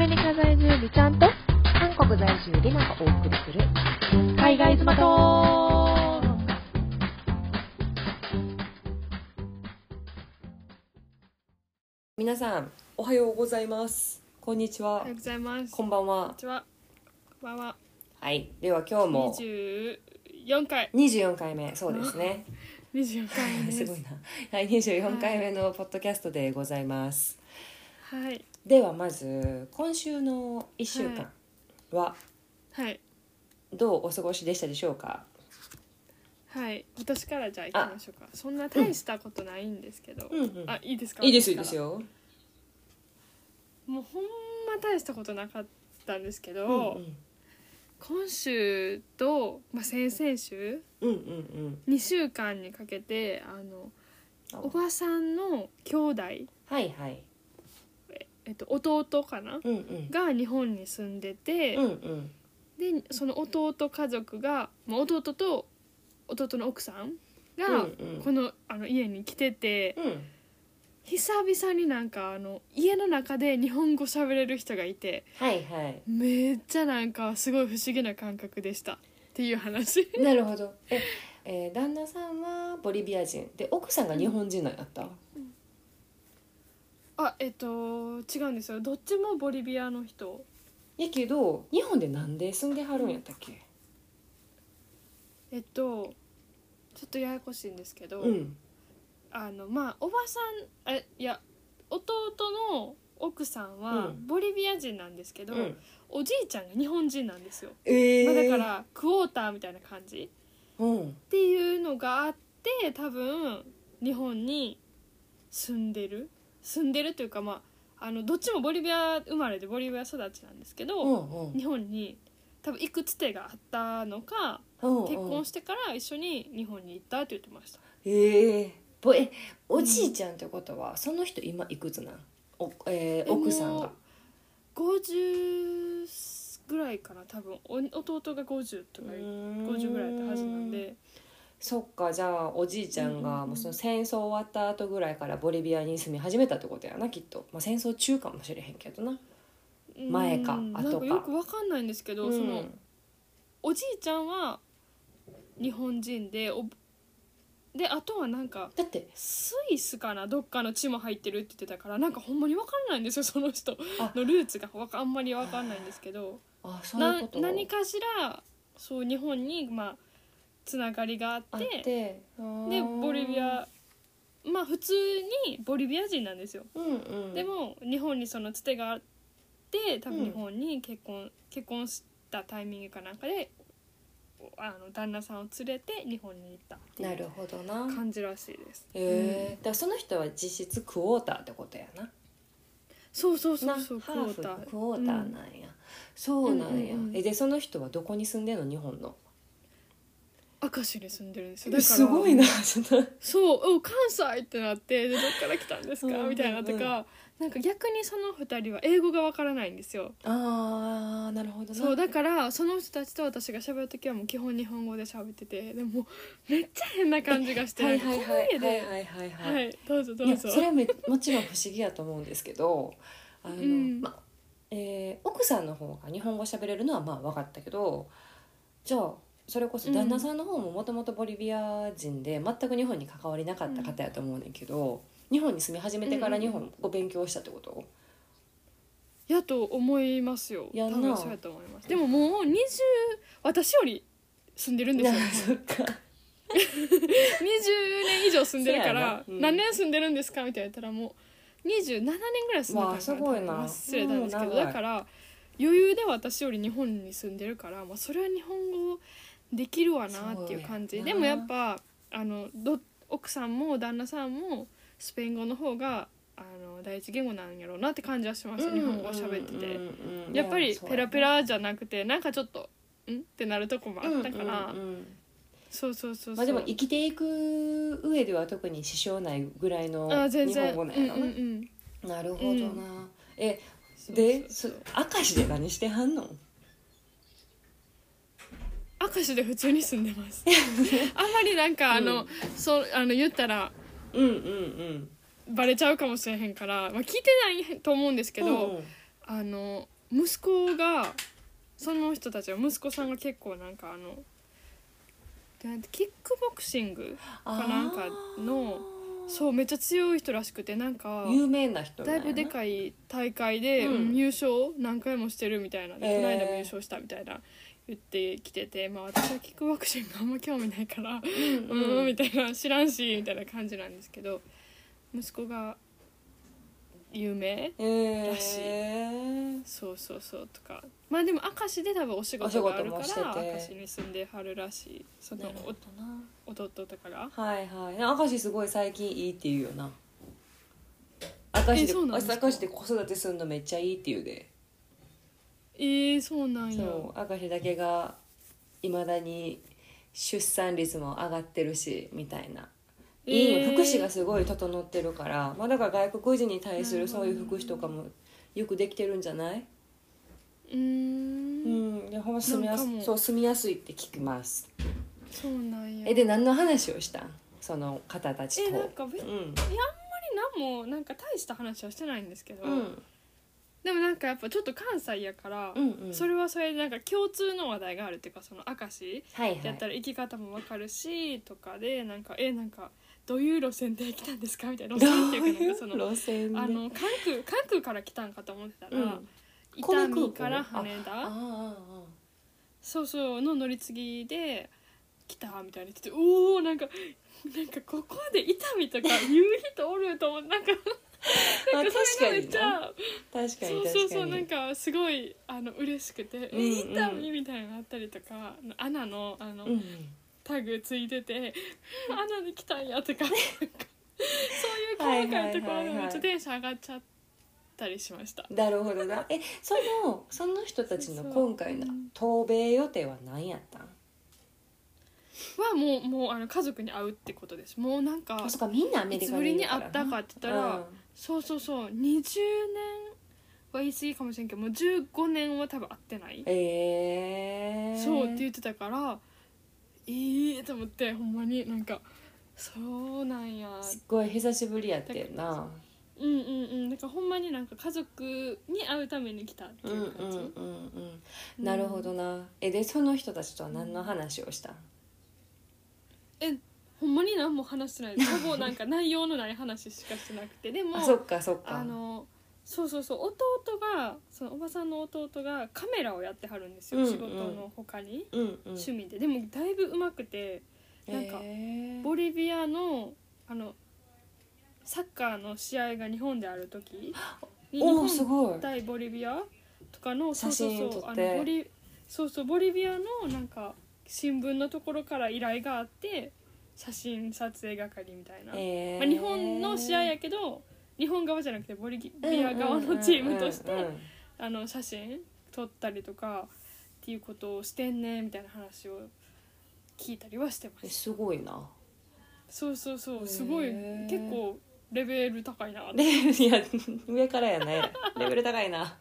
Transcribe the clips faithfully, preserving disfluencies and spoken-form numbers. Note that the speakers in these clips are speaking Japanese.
メリカ在住美ちゃんと韓国在住りながお送りする海外妻トーク。皆さんおはようございます、こんにちは、おはようございます、こんばんは、こんにちは、こんばんは。はい、では今日もにじゅうよんかいにじゅうよんかいめ、そうですね、にじゅうよんかいめです。すごいな。はい、にじゅうよんかいめのポッドキャストでございます。はい。ではまず今週のいっしゅうかんは、はい、どうお過ごしでしたでしょうか。はい、私からじゃあ行きましょうか。そんな大したことないんですけど、うんうんうん、あ、いいですか。いいですいいですよ。もうほんま大したことなかったんですけど、うんうん、今週と、まあ、先々週、うんうんうん、にしゅうかんにかけてあのおばさんの兄弟、はいはい、ええっと、弟かな、うんうん、が日本に住んでて、うんうん、でその弟家族が、まあ、弟と弟の奥さんがこの、うんうん、あの家に来てて、うん、久々になんかあの家の中で日本語喋れる人がいて、はいはい、めっちゃなんかすごい不思議な感覚でしたっていう話。なるほど。え、えー、旦那さんはボリビア人で奥さんが日本人なんやった、うんうん、あ、えっと違うんですよ、どっちもボリビアの人やけど日本でなんで住んではるんやったっけ、うん、えっとちょっとややこしいんですけど、うん、あのまあ、おばさん、あ、いや弟の奥さんはボリビア人なんですけど、うん、おじいちゃんが日本人なんですよ、えーまあ、だからクォーターみたいな感じ、うん、っていうのがあって、多分日本に住んでる住んでるというか、まあ、あのどっちもボリビア生まれでボリビア育ちなんですけど、うんうん、日本に多分いくつ手があったのか、うんうん、結婚してから一緒に日本に行ったって言ってました。へえーえ、おじいちゃんってことは、うん、その人今いくつなん、お、えー、奥さんがごじゅうぐらいかな、多分弟がごじゅうとかごじゅうぐらいだったはずなんで。そっか、じゃあおじいちゃんがもうその戦争終わった後ぐらいからボリビアに住み始めたってことやな、きっと、まあ、戦争中かもしれへんけどな、前か後か、なんかよく分かんないんですけど、うん、そのおじいちゃんは日本人で、おであとはなんかだってスイスかな、どっかの地も入ってるって言ってたから、なんかほんまに分からないんですよ、その人のルーツがあんまり分かんないんですけど、あ、そういうこと、な何かしらそう日本に、まあ、つながりがあって、あってでボリビア、まあ普通にボリビア人なんですよ、うんうん、でも日本にそのつてがあって、多分日本に結婚、うん、結婚したタイミングかなんかであの旦那さんを連れて日本に行ったっていう感じらしいです。えー、だからその人は実質クォーターってことやな。そうそうそうそう、クォーター、クォーターなんや、うん、そうなんや、うんうんうん、でその人はどこに住んでるの、日本の明石に住んでるんですよ。だからすごいなそう、関西ってなって、でどっから来たんですかみたいなとか、うんうん、なんか逆にそのふたりは英語がわからないんですよ。ああ、なるほど、ね、そうだからその人たちと私が喋るときはもう基本日本語で喋ってて、でもめっちゃ変な感じがして、はいはいはいはいはいはいはい、はい、どうぞどうぞ。いや、それはめもちろん不思議やと思うんですけど、あの、うん、まえー、奥さんの方が日本語喋れるのはまあ分かったけど、じゃあそれこそ旦那さんの方ももともとボリビア人で全く日本に関わりなかった方やと思うねんけど、うん、日本に住み始めてから日本語勉強したってこと、うんうん、やと思いますよ。やんな、多分そうやと思います。でももうにじゅう、私より住んでるんですよ。そっかにじゅうねん以上住んでるから、うん、何年住んでるんですかみたいな言ったらもうにじゅうななねんぐらい住んでたから忘れたんですけど、だから余裕で私より日本に住んでるから、まあ、それは日本語できるわなっていう感じでも、やっぱあのど奥さんも旦那さんもスペイン語の方があの第一言語なんやろうなって感じはします、うんうんうんうん、日本語を喋ってて、うんうん、やっぱりペラペラじゃなくてなんかちょっとんってなるとこもあったから、うんうんうん、そうそうそうそう、まあ、でも生きていく上では特に支障ないぐらいの日本語なんやろな、うんうんうん、なるほどな、うん、えでそうそうそう、明石で何してはんの。明石で普通に住んでますあんまりなんかあの、うん、そうあの言ったらうんうんうん、バレちゃうかもしれへんから、まあ、聞いてないと思うんですけど、うんうん、あの息子がその人たちは息子さんが結構なんかあのキックボクシングかなんかのそうめっちゃ強い人らしくてなんか有名な人だいぶでかい大会で入賞何回もしてるみたいな、うん、この間も優勝したみたいな言ってきてて、まあ、私はキックボクシングあんま興味ないからうん、うん、みたいな知らんしみたいな感じなんですけど息子が有名らしい、えー、そうそうそうとかまあでも明石で多分お仕事があるからてて明石に住んではるらしいその弟とかがはいはい明石すごい最近いいって言うよな明石 で, 明石で子育てするのめっちゃいいって言うでえー、そうなんやそう明石だけがいまだに出産率も上がってるしみたいなえー、福祉がすごい整ってるから、まあ、だから外国人に対するそういう福祉とかもよくできてるんじゃない？うーん、うん、でほんま住みやすそう住みやすいって聞きます。そうなんや。えで何の話をしたん？その方たちと。えなんか、うん、いやあんまり何もなんか大した話はしてないんですけど、うん、でもなんかやっぱちょっと関西やから、うんうん、それはそれでなんか共通の話題があるっていうかその明石やったら生き方も分かるしとかでなんかえなんか。どういう路線で来たんですかみたいな路線っていうかなんかそのあの関空関空から来たんかと思ってたら、うん、伊丹から羽田そうそうの乗り継ぎで来たみたいに言ってておおなんかなんかここで伊丹とか言う人おると思ってなんかなんかそれがめっちゃ確かにそうそうそうなんかすごいあの嬉しくて伊丹、うんうん、みたいなのあったりとかアナのあの。うんタグついててアナで来たんやとかそういう細かいところがめっちゃテンション上がっちゃったりしましたなるほどなえそのその人たちの今回の渡米予定は何やったんはもう、もうあの家族に会うってことですもうなんかいつぶりに会ったかって言ったら、うん、そうそうそうにじゅうねんは言い過ぎかもしれんけどもうじゅうごねんは多分会ってない、えー、そうって言ってたからいいと思ってほんまになんかそうなんやすごい久しぶりやってんなうんうんうんだからほんまになんか家族に会うために来たっていう感じうんうんうん、うん、なるほどなえでその人たちとは何の話をしたん、うん、えほんまに何も話してないほぼなんか内容のない話しかしてなくてでもあそっかそっかあのそうそうそう弟がそのおばさんの弟がカメラをやってはるんですよ、うんうん、仕事の他に、うんうん、趣味ででもだいぶ上手くてなんかボリビアの、あのサッカーの試合が日本である時に日本対ボリビアとかの写真撮ってボリビアのなんか新聞のところから依頼があって写真撮影係みたいな、まあ、日本の試合やけど日本側じゃなくてボリビア側のチームとしてあの写真撮ったりとかっていうことをしてんねみたいな話を聞いたりはしてますすごいなそうそうそうすごい結構レベル高いなっていや上からやねレベル高いな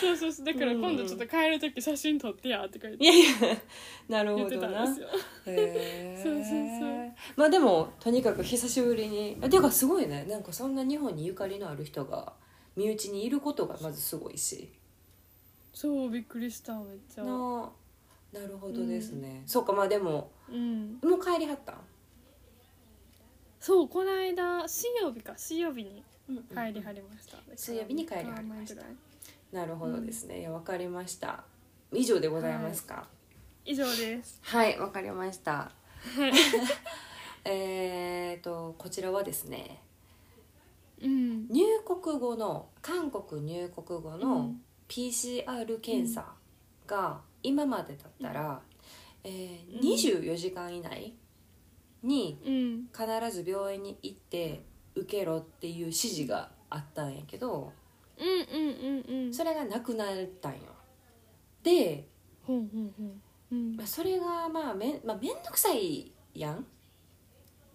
そうそうそうだから今度ちょっと帰るとき写真撮ってやとか言っていやいやなるほどなへそうそうそうまあでもとにかく久しぶりにてかすごいねなんかそんな日本にゆかりのある人が身内にいることがまずすごいしそうびっくりしためっちゃ な, なるほどですね、うん、そうかまあでも、うん、もう帰りはったんそうこの間水曜日か水曜日に帰りはりました、うんうん、水曜日に帰りはりましたなるほどですね、うん、いや分かりました以上でございますか、はい、以上ですはい分かりましたえーとこちらはですね、うん、入国後の韓国入国後の ピーシーアール 検査が今までだったら、うんえー、にじゅうよじかん以内に必ず病院に行って受けろっていう指示があったんやけどうんうんうんうん、それがなくなったんよで、うんうんうんまあ、それがまあめ、まあ、めんどくさいやん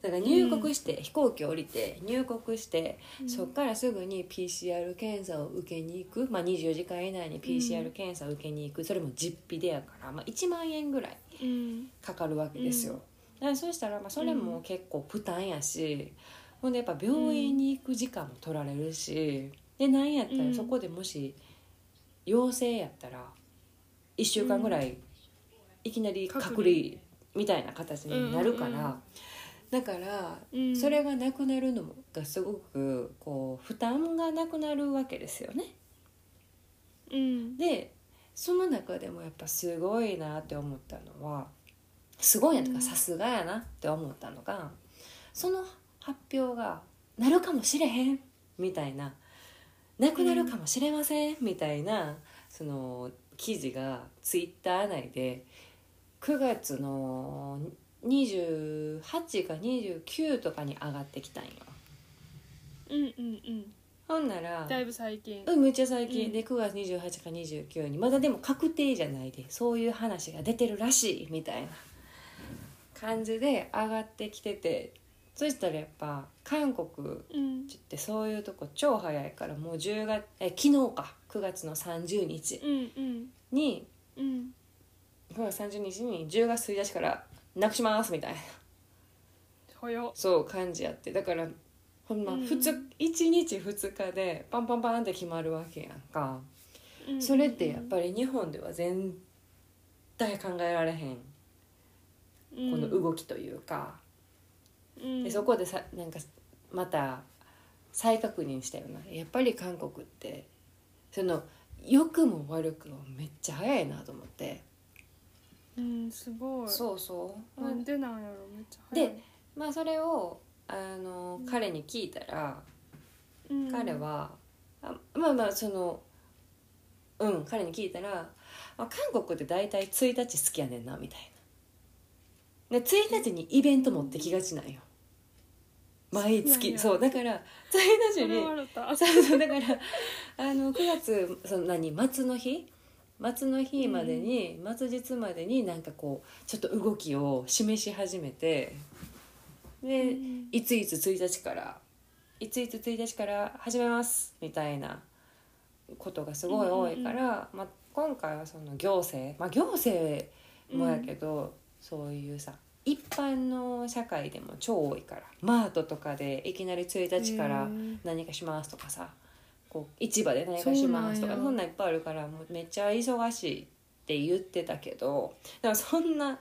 だから入国して、うん、飛行機降りて入国して、うん、そっからすぐに ピーシーアール 検査を受けに行く、まあ、にじゅうよじかん以内に ピーシーアール 検査を受けに行く、うん、それも実費でやから、まあ、いちまんえんぐらいかかるわけですよ、うん、だからそうしたらまあそれも結構負担やし、うん、ほんでやっぱ病院に行く時間も取られるし、うんでなんやったらそこでもし陽性やったらいっしゅうかんぐらいいきなり隔離みたいな形になるから、うんうんうん、だからそれがなくなるのがすごくこう負担がなくなるわけですよね、うん、でその中でもやっぱすごいなって思ったのはすごいなとかさすがやなって思ったのがその発表がなるかもしれへんみたいななくなるかもしれません、うん、みたいなその記事がツイッター内でくがつのにじゅうはちかにじゅうきゅうとかに上がってきたんよ。うんうんうん。ほんならだいぶ最近、うん、めっちゃ最近でくがつにじゅうはちかにじゅうきゅうにまだでも確定じゃないでそういう話が出てるらしいみたいな感じで上がってきてて、そしたらやっぱ韓国ってそういうとこ超早いからもうじゅうがつえ昨日かくがつのさんじゅうにちに、うんうん、くがつさんじゅうにちにじゅうがつついたちからなくしますみたいな早そう感じやって、だからほんまいちにちふつかでパンパンパンって決まるわけやんか、うん、それってやっぱり日本では全体考えられへん、うん、この動きというか、うん、でそこでさなんかまた再確認したよな、やっぱり韓国ってその良くも悪くもめっちゃ早いなと思って、うん、すごいそうそうなんでなんやろめっちゃ早いで、まあ、それをあの彼に聞いたら、うん、彼はあまあまあそのうん彼に聞いたら韓国って大体ついたち好きやねんなみたいなでついたちにイベント持ってきがちなんよ、うん、毎月いやいやそうだからついたちにそうそうだからあのくがつその何末の日末の日までに、うん、末日までになんかこうちょっと動きを示し始めてで、うん、いついつついたちからいついつついたちから始めますみたいなことがすごい多いから、うんうんうんまあ、今回はその行政、まあ、行政もやけど、うん、そういうさ一般の社会でも超多いからマートとかでいきなりついたちから何かしますとかさ、こう市場で何かしますとかそんなんいっぱいあるからもうめっちゃ忙しいって言ってたけど、だからそんな、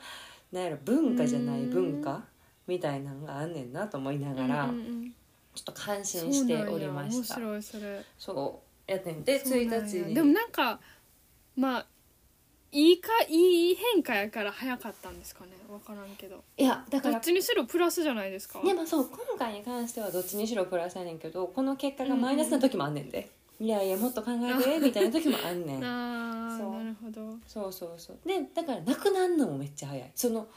なんやろ文化じゃない文化、うんみたいなのがあんねんなと思いながら、うんうん、ちょっと感心しておりました。面白いそれ。そうやってんでついたちにでもなんかまあいいかいい変化やから早かったんですかね。分からんけど。いやだからどっちにしろプラスじゃないですか。でもそう今回に関してはどっちにしろプラスやねんけど、この結果がマイナスな時もあんねんで。うんうん、いやいやもっと考えてみたいな時もあんねん。あそうなるほど。そうそうそう。でだからなくなるのもめっちゃ早い。その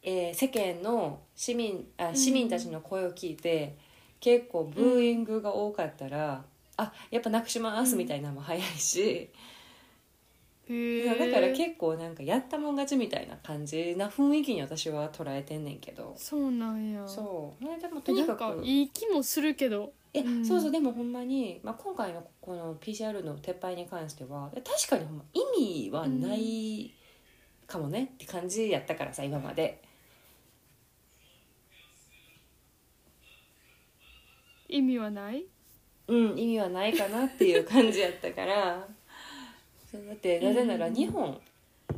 えー、世間の市民あ市民たちの声を聞いて、うん、結構ブーイングが多かったら、うん、あやっぱなくしますみたいなのも早いし、うん、だから結構なんかやったもん勝ちみたいな感じな雰囲気に私は捉えてんねんけど。そうなんや。そう、ね、でもとにかくなんかいい気もするけど、え、うん、そうそうでもほんまに、まあ、今回のこの ピーシーアール の撤廃に関しては確かにほんま意味はないかもね、うん、って感じやったからさ今まで。意味はない？うん、意味はないかなっていう感じやったからそうだってなぜなら日本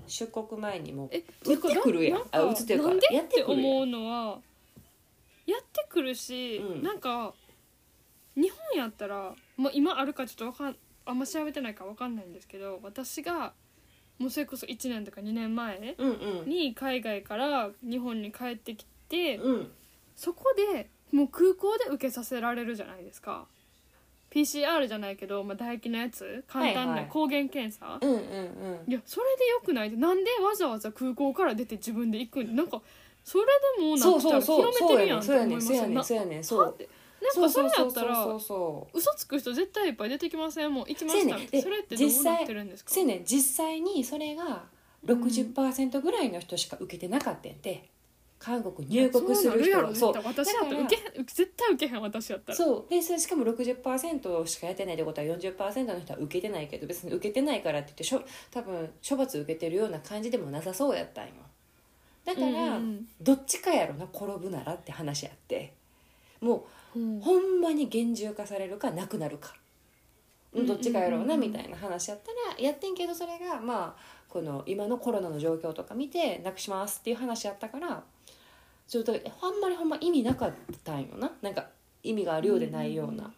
出国前にもう打ってくるやん、あ、打つっていうかやってくるやん。なんでって思うのはやってくるし、うん、なんか日本やったら、まあ、今あるかちょっとわかんあんま調べてないからわかんないんですけど、私がもうそれこそいちねんとかにねんまえに海外から日本に帰ってきて、うんうん、そこでもう空港で受けさせられるじゃないですか。 ピーシーアール じゃないけど、まあ、唾液のやつ簡単な抗原検査、はいはい、うんうんうん、いやそれでよくない、なんでわざわざ空港から出て自分で行くん、なんかそれでもうなんか広めてるやんって思いますよね。そうやねんそうやねんそうやねんそうやねんなんかそれやったら嘘つく人絶対いっぱい出てきません、もう行きましたって。それってどうなってるんですか。そうやねん実際にそれが ろくじゅっパーセント ぐらいの人しか受けてなかったんで、うん韓国入国する人はそうだから私だったら受け絶対受けへん、私だったらそうで、それしかも ろくじゅっパーセント しかやってないってことは よんじゅっパーセント の人は受けてないけど、別に受けてないからって言ってしょ多分処罰受けてるような感じでもなさそうやったんよ。だから、うんうん、どっちかやろな転ぶならって話やって、もう、うん、ほんまに厳重化されるかなくなるかどっちかやろうなみたいな話やったらやってんけど、それがまあこの今のコロナの状況とか見てなくしますっていう話やったからちょっとあんまりほんま意味なかったんよな、なんか意味があるようでないような、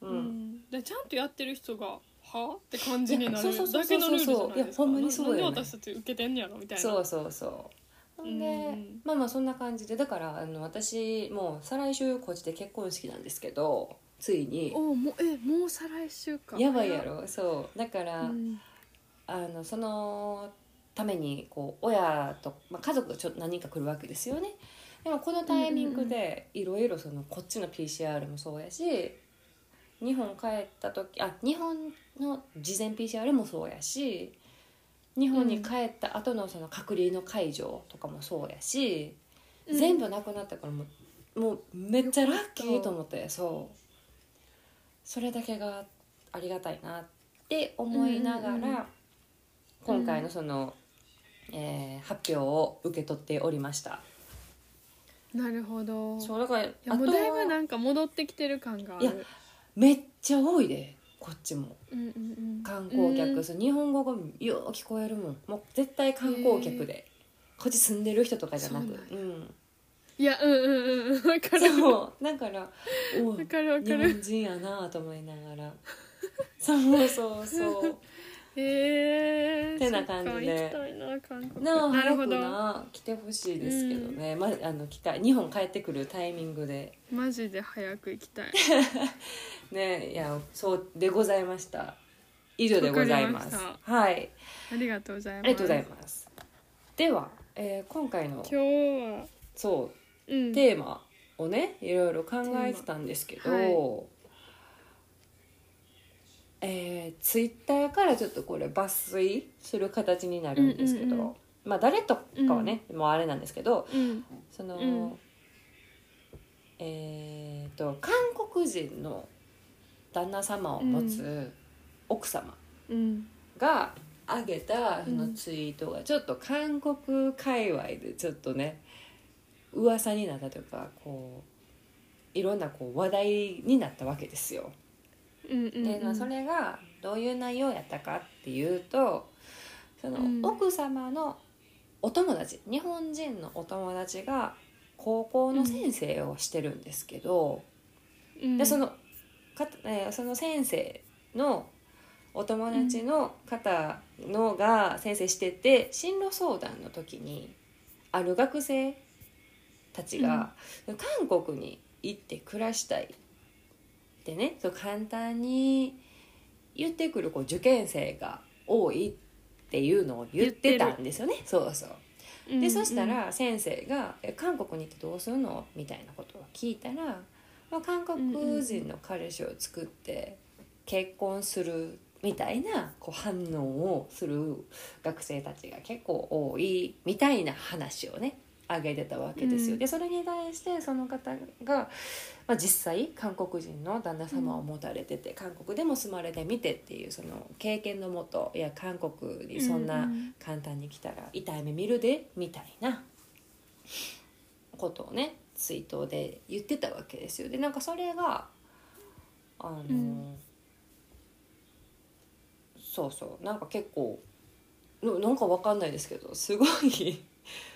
うんうんうん、でちゃんとやってる人がはって感じになるだけのルールじゃないですか。なんで私たち受けてんやろみたいな。そうそうそう、で、うん、まあまあそんな感じでだからあの私もう再来週こっちで結婚式なんですけど、ついにおうもうえもう再来週かやばいやろ。そうだから、うん、あのそのためにこう親と、まあ、家族がちょっと何人か来るわけですよね。でもこのタイミングでいろいろそのこっちの ピーシーアール もそうやし、日本帰った時あ日本の事前 ピーシーアール もそうやし、日本に帰った後のその隔離の解除とかもそうやし、うん、全部なくなったからもう、もうめっちゃラッキーと思って、そうそれだけがありがたいなって思いながら、うんうんうん、今回のその、うんえー、発表を受け取っておりました。なるほど。そうだからいやもうだいぶなんか戻ってきてる感がある。いやめっちゃ多いでこっちも、うんうんうん、観光客、うん、そう日本語がよう聞こえるもん。もう絶対観光客で、こっち住んでる人とかじゃなく、うんうん、いやうんうんうん分かる。そうだからお分かる分かる日本人やなと思いながらそうそうそうへえー、てな感じでなるほどな来てほしいですけどね、うんま、あの来た日本帰ってくるタイミングでマジで早く行きたいね、いやそうでございました。以上でございます。はいありがとうございます。ありがとうございます。では、えー、今回の今日はそう、うん、テーマをねいろいろ考えてたんですけど、えー、ツイッターからちょっとこれ抜粋する形になるんですけど、うんうんうん、まあ誰とかはね、うん、もうあれなんですけど、うん、その、うん、えーと韓国人の旦那様を持つ奥様が挙げたそのツイートがちょっと韓国界隈でちょっとね噂になったというかこういろんなこう話題になったわけですよ。うんうんうん、でまあ、それがどういう内容やったかっていうとその奥様のお友達、うん、日本人のお友達が高校の先生をしてるんですけど、うん、でそのか、えー、その先生のお友達の方のが先生してて、うん、進路相談の時にある学生たちが、うん、韓国に行って暮らしたいでね、そう簡単に言ってくるこう受験生が多いっていうのを言ってたんですよね。そうそう。で、うんうん、そしたら先生がえ韓国に行ってどうするのみたいなことを聞いたら、まあ、韓国人の彼氏を作って結婚するみたいなこう反応をする学生たちが結構多いみたいな話をね挙げてたわけですよ。でそれに対してその方が、まあ、実際韓国人の旦那様を持たれてて、うん、韓国でも住まれてみてっていうその経験のもと、いや韓国にそんな簡単に来たら痛い目見るでみたいなことをね追悼で言ってたわけですよ。でなんかそれがあの、うん、そうそうなんか結構なんか分かんないですけどすごい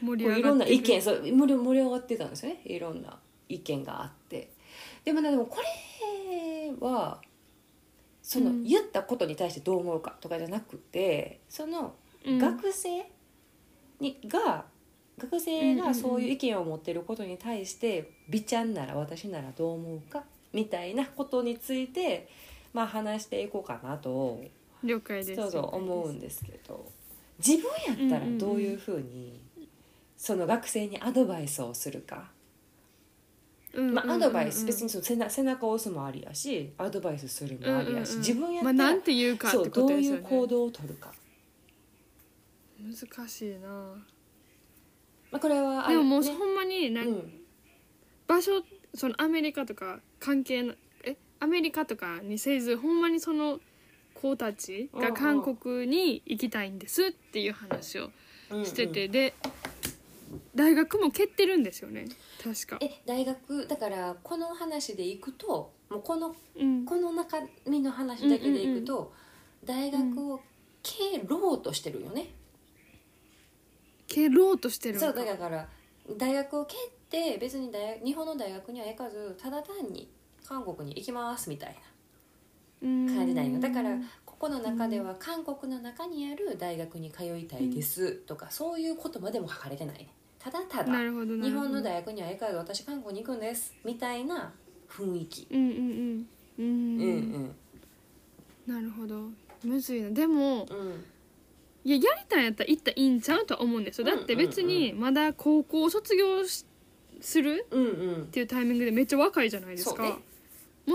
盛り上がっていろんな意見そう盛り上がってたんですよね。いろんな意見があってでも、ね、でもこれはその言ったことに対してどう思うかとかじゃなくて、うん、その学生に、うん、が学生がそういう意見を持ってることに対して美ちゃんなら私ならどう思うかみたいなことについて、まあ、話していこうかなと了解ですそうそう思うんですけど、自分やったらどういうふうに、うんその学生にアドバイスをするか、うんうんうんうん、まあアドバイス別にその 背, 背中を押すもありやしアドバイスするもありやし、うんうんうん、自分やったら、まあ、なんて言うかってことですよね。そうどういう行動を取るか難しいな、まあ、これはあれ、ね、でももうほんまになん、うん、場所そのアメリカとか関係なえアメリカとかにせずほんまにその子たちが韓国に行きたいんですっていう話をしてて、うんうん、で大学も蹴ってるんですよね確か。え大学だからこの話でいくともうこの、うん、この中身の話だけでいくと、うんうんうん、大学を蹴ろうとしてるよね。蹴ろうとしてるのか。そうだから大学を蹴って別に大日本の大学には行かずただ単に韓国に行きますみたいな感じないの。だからここの中では韓国の中にある大学に通いたいですとか、うん、そういうことまでも書かれてないね。ただただ日本の大学には行かず私韓国に行くんですみたいな雰囲気。うんうんうんうんうんうん。なるほど。むずいな。でも、うん、いややりたいんやったら行ったらいいんちゃうとは思うんですよ。だって別にまだ高校を卒業しするっていうタイミングでめっちゃ若いじゃないですか。うんうんそうね、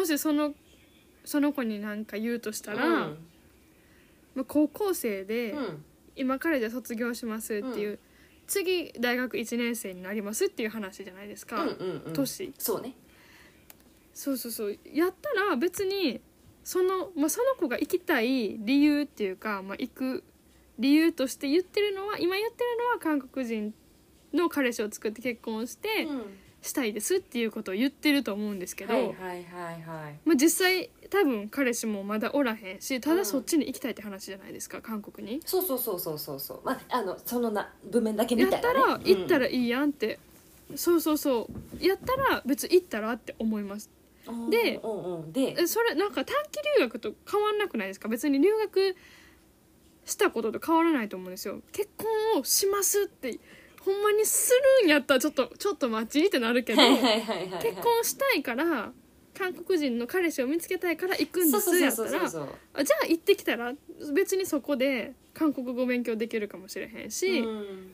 もしそのその子に何か言うとしたら、うんまあ、高校生で、うん、今からじゃ卒業しますっていう、うん、次大学いちねん生になりますっていう話じゃないですか、うんうんうん、年そうねそうそうそうやったら別にその、まあ、その子が行きたい理由っていうか、まあ、行く理由として言ってるのは今言ってるのは韓国人の彼氏を作って結婚して、うんしたいですっていうことを言ってると思うんですけど、はいはいはいはいまあ、実際多分彼氏もまだおらへんしただそっちに行きたいって話じゃないですか、うん、韓国にそうそうそうそうそうそう、まあ、あのそのな文面だけみたいな、ね、やったら行ったらいいやんって、うん、そうそうそうやったら別に行ったらって思いますで、うんうん、でそれなんか短期留学と変わんなくないですか。別に留学したことと変わらないと思うんですよ。結婚をしますってほんまにするんやったらちょっとちょっと待ちってなるけど結婚したいから韓国人の彼氏を見つけたいから行くんですやったらじゃあ行ってきたら別にそこで韓国語勉強できるかもしれへんし、うん、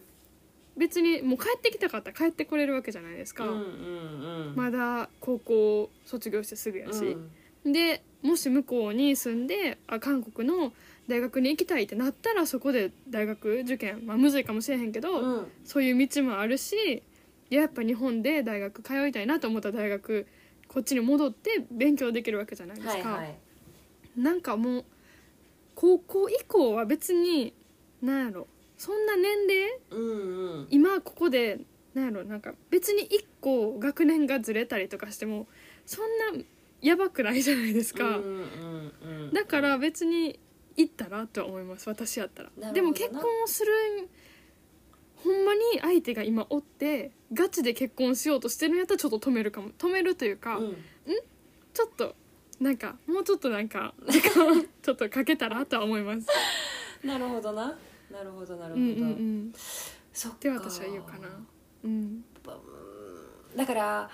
別にもう帰ってきたかったら帰ってこれるわけじゃないですか、うんうんうん、まだ高校卒業してすぐやし、うん、でもし向こうに住んであ韓国の大学に行きたいってなったらそこで大学受験、まあ、むずいかもしれへんけど、うん、そういう道もあるしやっぱ日本で大学通いたいなと思ったら大学こっちに戻って勉強できるわけじゃないですか、はいはい、なんかもう高校以降は別になんやろそんな年齢、うんうん、今ここでなんやろなんか別にいっこ学年がずれたりとかしてもそんなやばくないじゃないですか、うんうんうん、だから別に行ったらとは思います私やったら。でも結婚をするほんまに相手が今おってガチで結婚しようとしてるんやったらちょっと止めるかも止めるというか、うん、んちょっとなんかもうちょっとなんか時間ちょっとかけたらとは思いますなるほどななるほどなるほど、うんうんうん、そっかって私は言うかな、うん、だから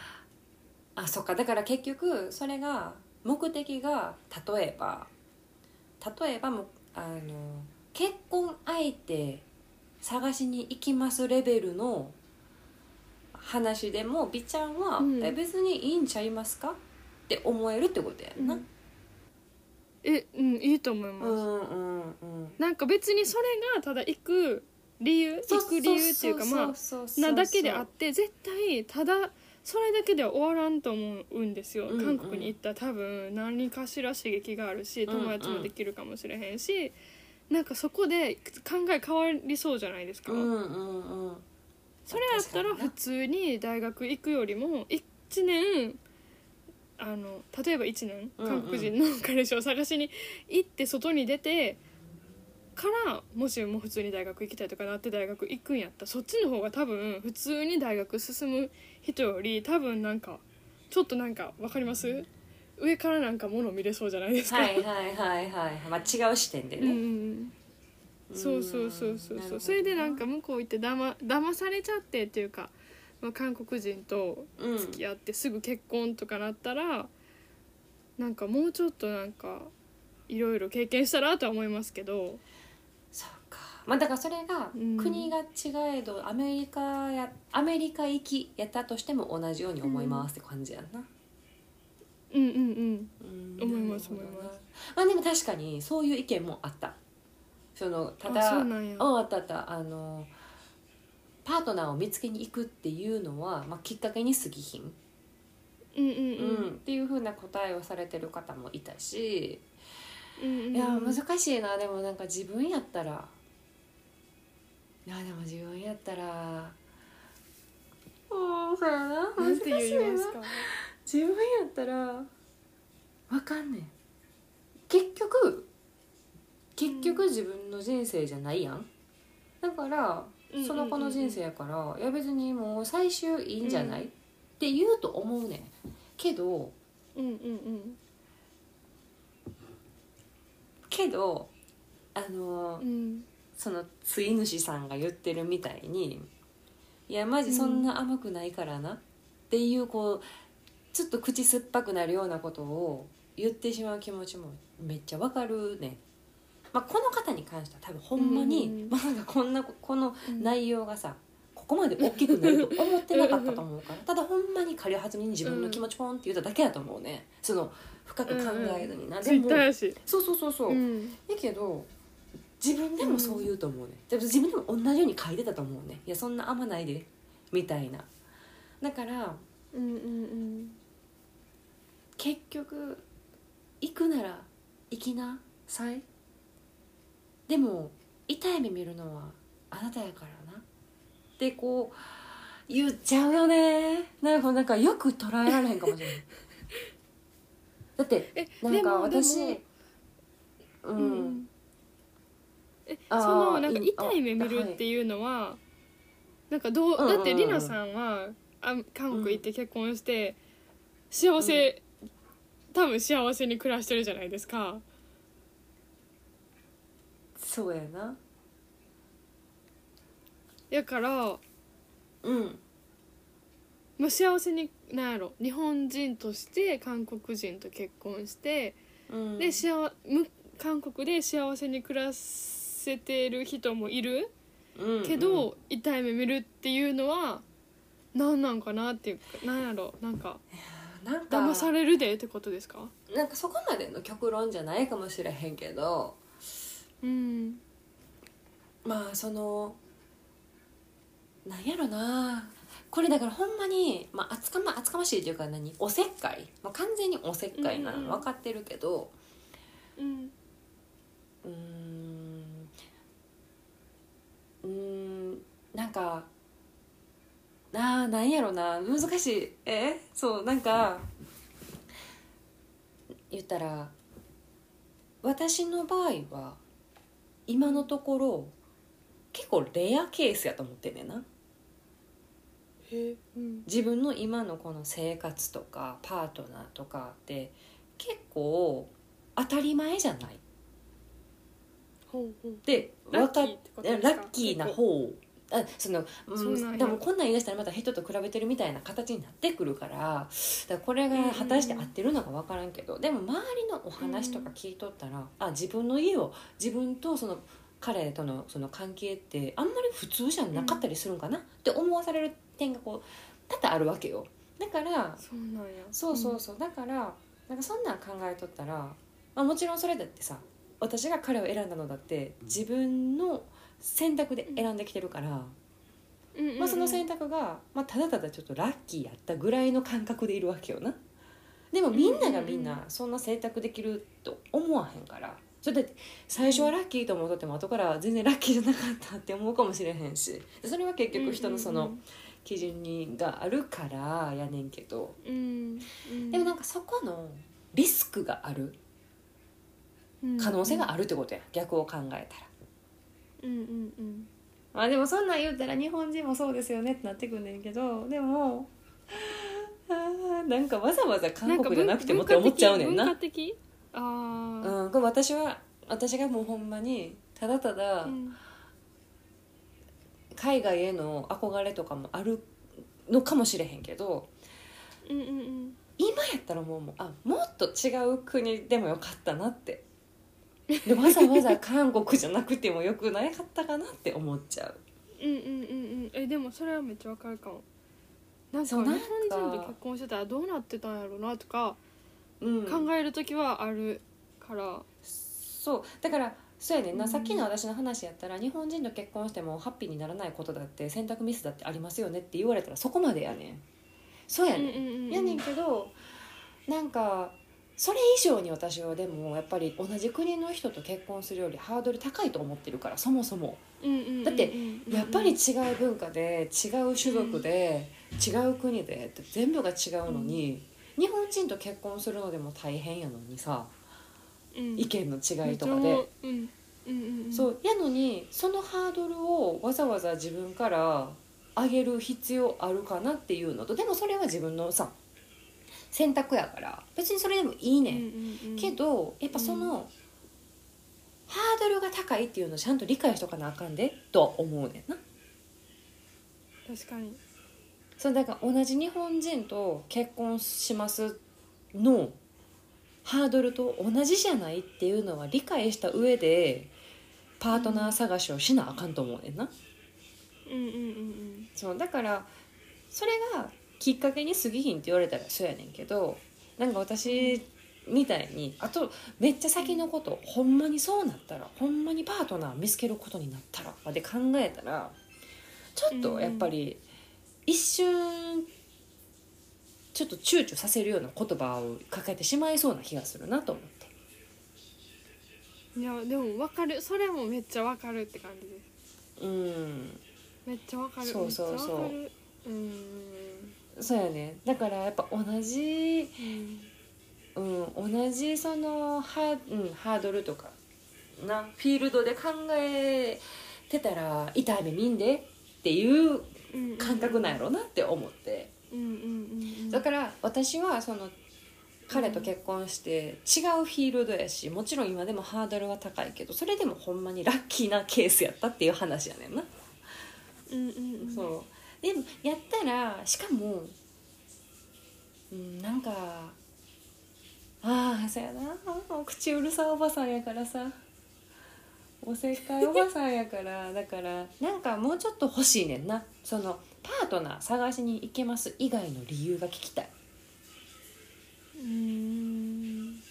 あそっかだから結局それが目的が例えば例えばもうあの結婚相手探しに行きますレベルの話でも美ちゃんは、うん、え別にいいんちゃいますかって思えるってことやんな、うん、え、うん、いいと思います、うんうんうん、なんか別にそれがただ行く理由行く理由っていうかまあなだけであって絶対ただそれだけでは終わらんと思うんですよ、うんうん、韓国に行ったら多分何かしら刺激があるし友達もできるかもしれへんし、うんうん、なんかそこで考え変わりそうじゃないですか、うんうんうん、それやったら普通に大学行くよりもいちねんあの例えばいちねん韓国人の彼氏を探しに行って外に出てからもしも普通に大学行きたいとかなって大学行くんやったらそっちの方が多分普通に大学進む人より多分なんかちょっとなんか分かります上からなんか物見れそうじゃないですか。はいはいはいはい、まあ、違う視点でね、うん、そうそうそうそうそうそれでなんか向こう行ってだま騙されちゃってっていうか、まあ、韓国人と付き合ってすぐ結婚とかなったら、うん、なんかもうちょっとなんかいろいろ経験したらとは思いますけど。まあ、だからそれが国が違えど、うん、アメリカやアメリカ行きやったとしても同じように思いますって感じやんな。うんうんうん、うん、思います思います。まあでも確かにそういう意見もあった。そのただ あ, そうなんやあったあったあのパートナーを見つけに行くっていうのは、まあ、きっかけに過ぎひん、うんうんうんうん、っていう風な答えをされてる方もいたし、うんうんうん、いや難しいな。でもなんか自分やったらいやでも自分やったらおー、そうやな、難しいな。なんて言いますか。自分やったら分かんねん。結局結局自分の人生じゃないやん。だからその子の人生やから、うんうんうんうん、いや別にもう最終いいんじゃない、うん、って言うと思うねんけど、うんうんうん、けどあの、うん、そのつい主さんが言ってるみたいに、いやマジそんな甘くないからな、うん、っていうこうちょっと口酸っぱくなるようなことを言ってしまう気持ちもめっちゃわかるね。まあ、この方に関しては多分ほんまに、まあ、なんかこんなこの内容がさここまで大きくなると思ってなかったと思うから、ただほんまに軽はずみに自分の気持ちポンって言っただけだと思うね。その深く考えずにな、でもそうそうそうそう、うん、だけど自分でもそう言うと思うね。自分でも同じように書いてたと思うね。いやそんな甘ないでみたいな。だから、うんうんうん、結局行くなら行きなさい。でも痛い目見るのはあなたやからなってこう言っちゃうよね。なんかなんかよく捉えられへんかもしれないだってなんか私うん、うん、えそのなんか痛い目見るっていうのはなんかどう、うんうんうん、だってりなさんはあ韓国行って結婚して幸せ、うん、多分幸せに暮らしてるじゃないですか。そうやな。やから、うん、もう幸せになんやろ日本人として韓国人と結婚して、うん、でしあわ韓国で幸せに暮らせてる人もいる、うんうん、けど痛い目見るっていうのはなんなんかなっていうかなんやろなんか。なんか騙されるでってことですか？なんかそこまでの極論じゃないかもしれへんけど。うん、まあそのなんやろなこれだからほんまに、まあ、厚かま厚かましいというか何おせっかい、まあ、完全におせっかいなの分かってるけど、うんうーんうーんなんかななんやろな難しいえそうなんか言ったら私の場合は今のところ結構レアケースやと思ってんねんな。へ、うん、自分の今のこの生活とかパートナーとかって結構当たり前じゃない、ほうほうでラッキーってことですか？ラッキーな方あそのうん、でもこんなん言い出したらまた人と比べてるみたいな形になってくるから、だからこれが果たして合ってるのか分からんけど、うん、でも周りのお話とか聞いとったら、うん、あ自分の家を自分とその彼とのその関係ってあんまり普通じゃなかったりするんかな、うん、って思わされる点がこう多々あるわけよ。だからそうなんや、そうそうそう、だからなんかそんなん考えとったら、まあ、もちろんそれだってさ私が彼を選んだのだって自分の選択で選んできてるから、うんうんうんまあ、その選択が、まあ、ただただちょっとラッキーやったぐらいの感覚でいるわけよな。でもみんながみんなそんな選択できると思わへんから、ちょっと最初はラッキーと思っとっても後から全然ラッキーじゃなかったって思うかもしれへんし、それは結局人のその基準があるからやねんけど、うんうん、でもなんかそこのリスクがある可能性があるってことや、うんうん、逆を考えたらうんうんうん、まあでもそんなん言ったら日本人もそうですよねってなってくんねんけど、でもあなんかわざわざ韓国じゃなくてもって思っちゃうねんな。文化的、ああ、うん、これ私は私がもうほんまにただただ海外への憧れとかもあるのかもしれへんけど、うんうんうん、今やったらもうもうあもっと違う国でもよかったなって。でわざわざ韓国じゃなくてもよくなかったかなって思っちゃう。うんうんうんうん。えでもそれはめっちゃわかるかも。なんか日本人と結婚してたらどうなってたんやろうなとか考えるときはあるから。うん、そうだからそうやねんな、うん、さっきの私の話やったら日本人と結婚してもハッピーにならないことだって選択ミスだってありますよねって言われたらそこまでやねん。そうやねん。やねんけどなんか。それ以上に私はでもやっぱり同じ国の人と結婚するよりハードル高いと思ってるから、そもそも、うんうんうんうん、だってやっぱり違う文化で違う種族で、うん、違う国でって全部が違うのに、うん、日本人と結婚するのでも大変やのにさ、うん、意見の違いとかで、うんうんうん、そうやのにそのハードルをわざわざ自分から上げる必要あるかなっていうのと、でもそれは自分のさ選択やから別にそれでもいいねん、うんうんうん、けどやっぱその、うん、ハードルが高いっていうのをちゃんと理解しとかなあかんでとは思うねんな。確かにそうだから同じ日本人と結婚しますのハードルと同じじゃないっていうのは理解した上でパートナー探しをしなあかんと思うねんな、うんうんうんうん、そうだからそれがきっかけに過ぎひんって言われたらそうやねんけど、なんか私みたいにあとめっちゃ先のことほんまにそうなったらほんまにパートナー見つけることになったらまで考えたらちょっとやっぱり一瞬ちょっと躊躇させるような言葉をかけてしまいそうな気がするなと思って。いやでも分かる、それもめっちゃ分かるって感じです。うんめっちゃ分かる、そうそうそう、めっちゃ分かる、うんそうやね。だからやっぱ同じ、うんうん、同じそのハ、うん、ハードルとかなフィールドで考えてたら痛い目見んでっていう感覚なんやろうなって思って、うんうんうんうん、だから私はその彼と結婚して違うフィールドやし、もちろん今でもハードルは高いけどそれでもほんまにラッキーなケースやったっていう話やねんな、うんうんうん、そうでもやったらしかも、うん、なんかああそうやな、お口うるさおばさんやからさ、おせっかいおばさんやからだからなんかもうちょっと欲しいねんな、そのパートナー探しに行けます以外の理由が聞きたい。うーん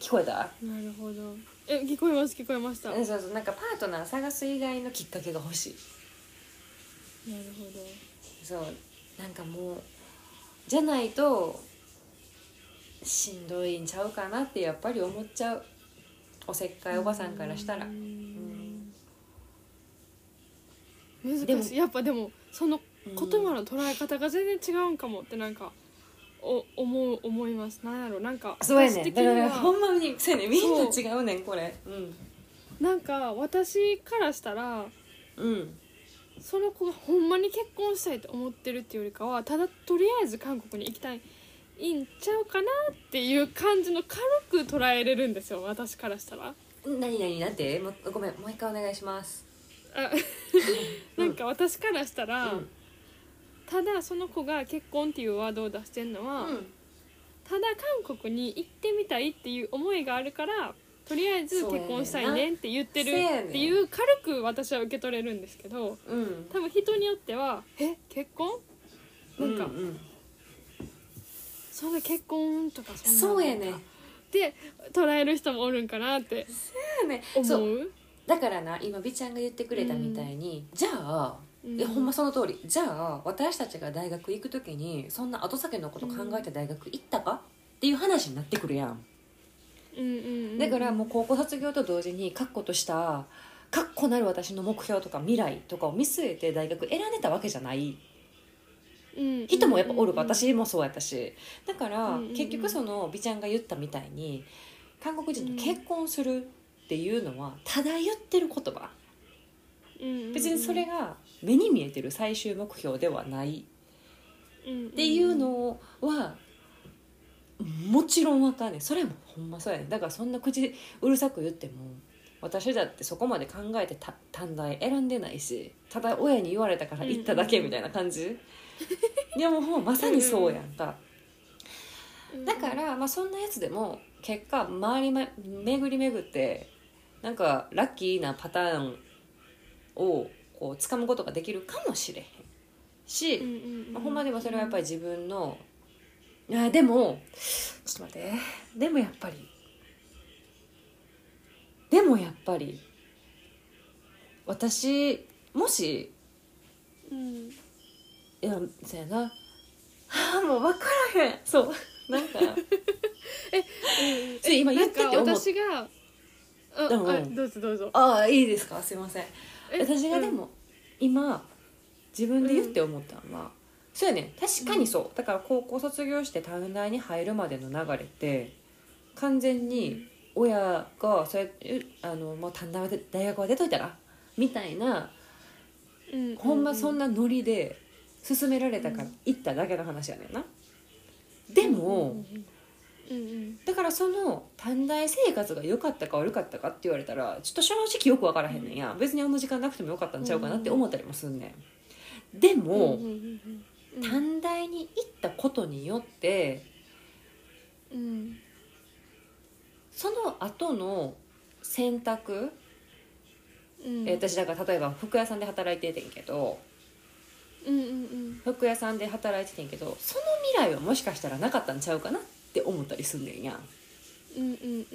聞こえた？なるほど、え聞こえます聞こえました。そうそうなんかパートナー探す以外のきっかけが欲しい。なるほど、そうなんかもうじゃないとしんどいんちゃうかなってやっぱり思っちゃう、おせっかいおばさんからしたら、うんうん、難しい。やっぱでもその言葉の捉え方が全然違うんかもってなんかお 思, う思いますなんやろなんかそうやねん、だからほんまにそうやねんみんな違うねんこれ、うん、なんか私からしたらうんその子がほんまに結婚したいと思ってるっていうよりかはただとりあえず韓国に行きたいんちゃうかなっていう感じの軽く捉えれるんですよ私からしたら。何何なんてもごめんもう一回お願いします。あなんか私からしたら、うん、ただその子が結婚っていうワードを出してるのは、うん、ただ韓国に行ってみたいっていう思いがあるからとりあえず結婚したいねんって言ってるっていう軽く私は受け取れるんですけど、うん、多分人によってはえ結婚なんか、うんうん、そんな結婚とかそんなそうやねで捉える人もおるんかなって思 う, や、ね、そうだからな今美ちゃんが言ってくれたみたいに、うん、じゃあ、うん、いやほんまその通り、じゃあ私たちが大学行くときにそんな後先のこと考えて大学行ったか、うん、っていう話になってくるやん。うんうんうん、だからもう高校卒業と同時に確固とした確固なる私の目標とか未来とかを見据えて大学選んでたわけじゃない、うんうんうん、人もやっぱおるか、私もそうやったし、だから結局その美ちゃんが言ったみたいに韓国人と結婚するっていうのはただ言ってる言葉、うんうんうん、別にそれが目に見えてる最終目標ではないっていうのはもちろんわかんねん、それもほんまそうやねん。だからそんな口うるさく言っても私だってそこまで考えて短大選んでないし、ただ親に言われたから行っただけみたいな感じ、うん、いやもうほんまさにそうやんか、うん、だから、まあ、そんなやつでも結果周りめ巡り巡ってなんかラッキーなパターンをこう掴むことができるかもしれへんし、うんうんうん、まあ、ほんまでもそれはやっぱり自分のいやでもちょっと待ってでもやっぱりでもやっぱり私もし、うん、いやそうやな、はあもう分からへんそうなんかえ、ね今言ってて思った。私があ、うん、あどうぞどうぞ。ああいいですかすいません。私がでも、うん、今自分で言って思ったのは、うん、そうやね確かにそう、うん、だから高校卒業して短大に入るまでの流れって完全に親がそれあのもう短大は大学は出といたらみたいな、うんうんうん、ほんまそんなノリで勧められたから行っただけの話やねんな。でも、うんうんうん、だからその短大生活が良かったか悪かったかって言われたらちょっと正直よく分からへんねんや、うん、別にあの時間なくてもよかったんちゃうかなって思ったりもすんねん。でも、うんうんうんうん、短大に行ったことによって、うん、その後の選択、うん、私だから例えば服屋さんで働いててんけど、うんうんうん、服屋さんで働いててんけどその未来はもしかしたらなかったんちゃうかなって思ったりすんねんや、うんうんうん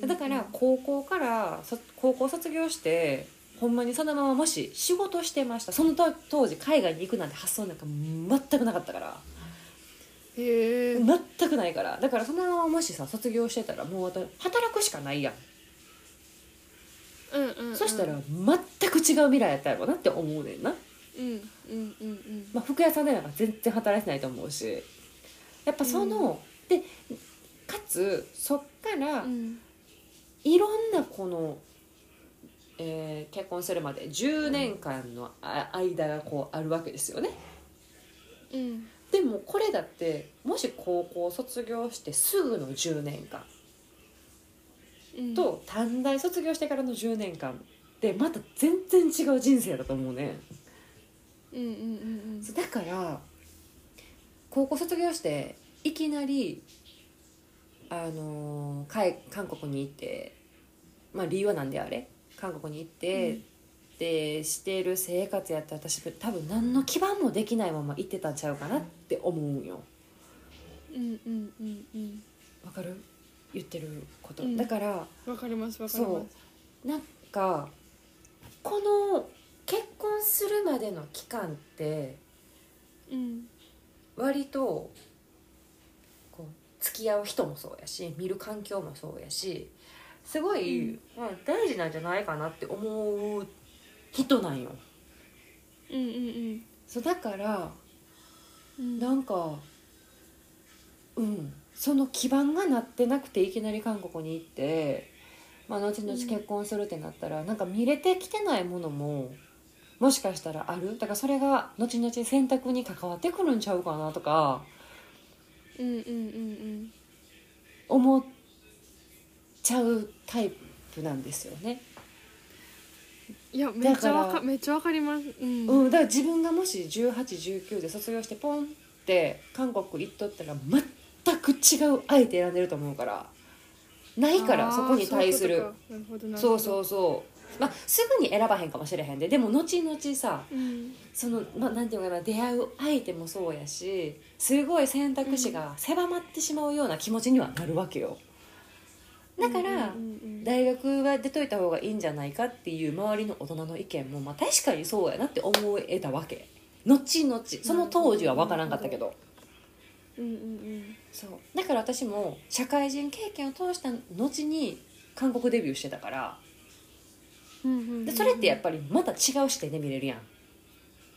うん、だから高校から高校卒業してほんまにそのままもし仕事してました、その当時海外に行くなんて発想なんか全くなかったから、へえ全くないから、だからそのままもしさ卒業してたらもう働くしかないやん、うんうんうん、そしたら全く違う未来やったやろなって思うねんな。うんうんうんうん、まあ、服屋さんでなんか全然働いてないと思うし、やっぱその、うん、でかつそっから、うん、いろんなこの、えー、結婚するまでじゅうねんかんの間がこうあるわけですよね、うん、でもこれだってもし高校卒業してすぐのじゅうねんかん、うん、と短大卒業してからのじゅうねんかんでまた全然違う人生だと思うね。うんうんうんうん、だから高校卒業していきなり、あのー、韓国に行って、まあ、理由は何であれ韓国に行って、うん、でしてる生活やったら私多分何の基盤もできないまま行ってたんちゃうかなって思うんよ。うんうんうんうん、わかる言ってること、うん、だからわかりますわかります。そうなんかこの結婚するまでの期間って、うん、割とこう付き合う人もそうやし見る環境もそうやしすごい、うんまあ、大事なんじゃないかなって思う人なんよ、うんうんうん、そうだから、うん、なんか、うん、その基盤がなってなくていきなり韓国に行って、まあ、後々結婚するってなったら、うん、なんか見れてきてないものももしかしたらあるだからそれが後々選択に関わってくるんちゃうかなとか、うんうんうんうん、思っちゃうタイプなんですよね。いやめっちゃわかめっちゃわかります、うんうん、だから自分がもしじゅうはち、じゅうきゅうで卒業してポンって韓国行っとったら全く違う相手選んでると思うからないからそこに対するそうそうそうまあ、すぐに選ばへんかもしれへんででも後々さ、うん、その、まあ、なんていうかな出会う相手もそうやしすごい選択肢が狭まってしまうような気持ちにはなるわけよ。だから、うんうんうん、大学は出といた方がいいんじゃないかっていう周りの大人の意見も、まあ、確かにそうやなって思えたわけ後々その当時は分からんかったけど、うんうんうん、そうだから私も社会人経験を通した後に韓国デビューしてたからでそれってやっぱりまた違う視点で見れるや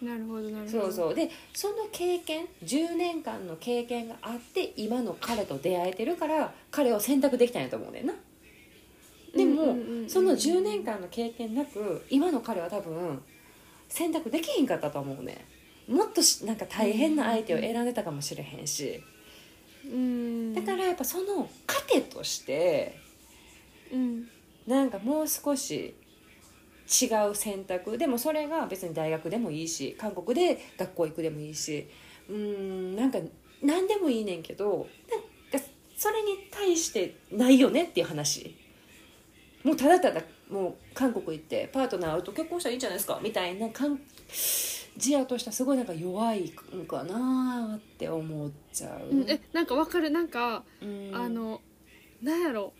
ん。なるほどなるほど。そうそうでその経験じゅうねんかんの経験があって今の彼と出会えてるから彼を選択できたんやと思うねんな。でも、うんうんうんうん、そのじゅうねんかんの経験なく今の彼は多分選択できへんかったと思うね。もっとなんか大変な相手を選んでたかもしれへんし、うん、だからやっぱその糧として、うん、なんかもう少し違う選択でもそれが別に大学でもいいし韓国で学校行くでもいいしうーんなんか何でもいいねんけどなんかそれに対してないよねっていう話。もうただただもう韓国行ってパートナーと結婚したらいいんじゃないですかみたいな感じやとしたらすごいなんか弱いんかなって思っちゃう、うん、えなんかわかるなんかうんあのなんやろ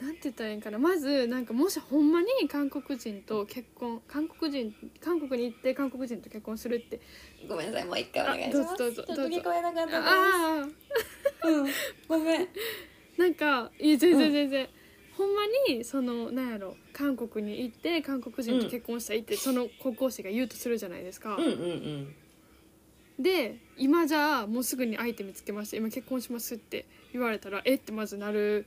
なんて言ったらいいんかなまずなんかもしほんまに韓国人と結婚韓国人韓国に行って韓国人と結婚するってごめんなさいもう一回お願いします。どうぞどうぞどうぞ。ちょっと聞こえなかったです。ああ、うん、ごめん。なんかいや全然全然、うん、ほんまにそのなんやろ韓国に行って韓国人と結婚したいって、うん、その高校生が言うとするじゃないですか、うんうんうん、で今じゃあもうすぐに相手見つけました今結婚しますって言われたらえってまずなる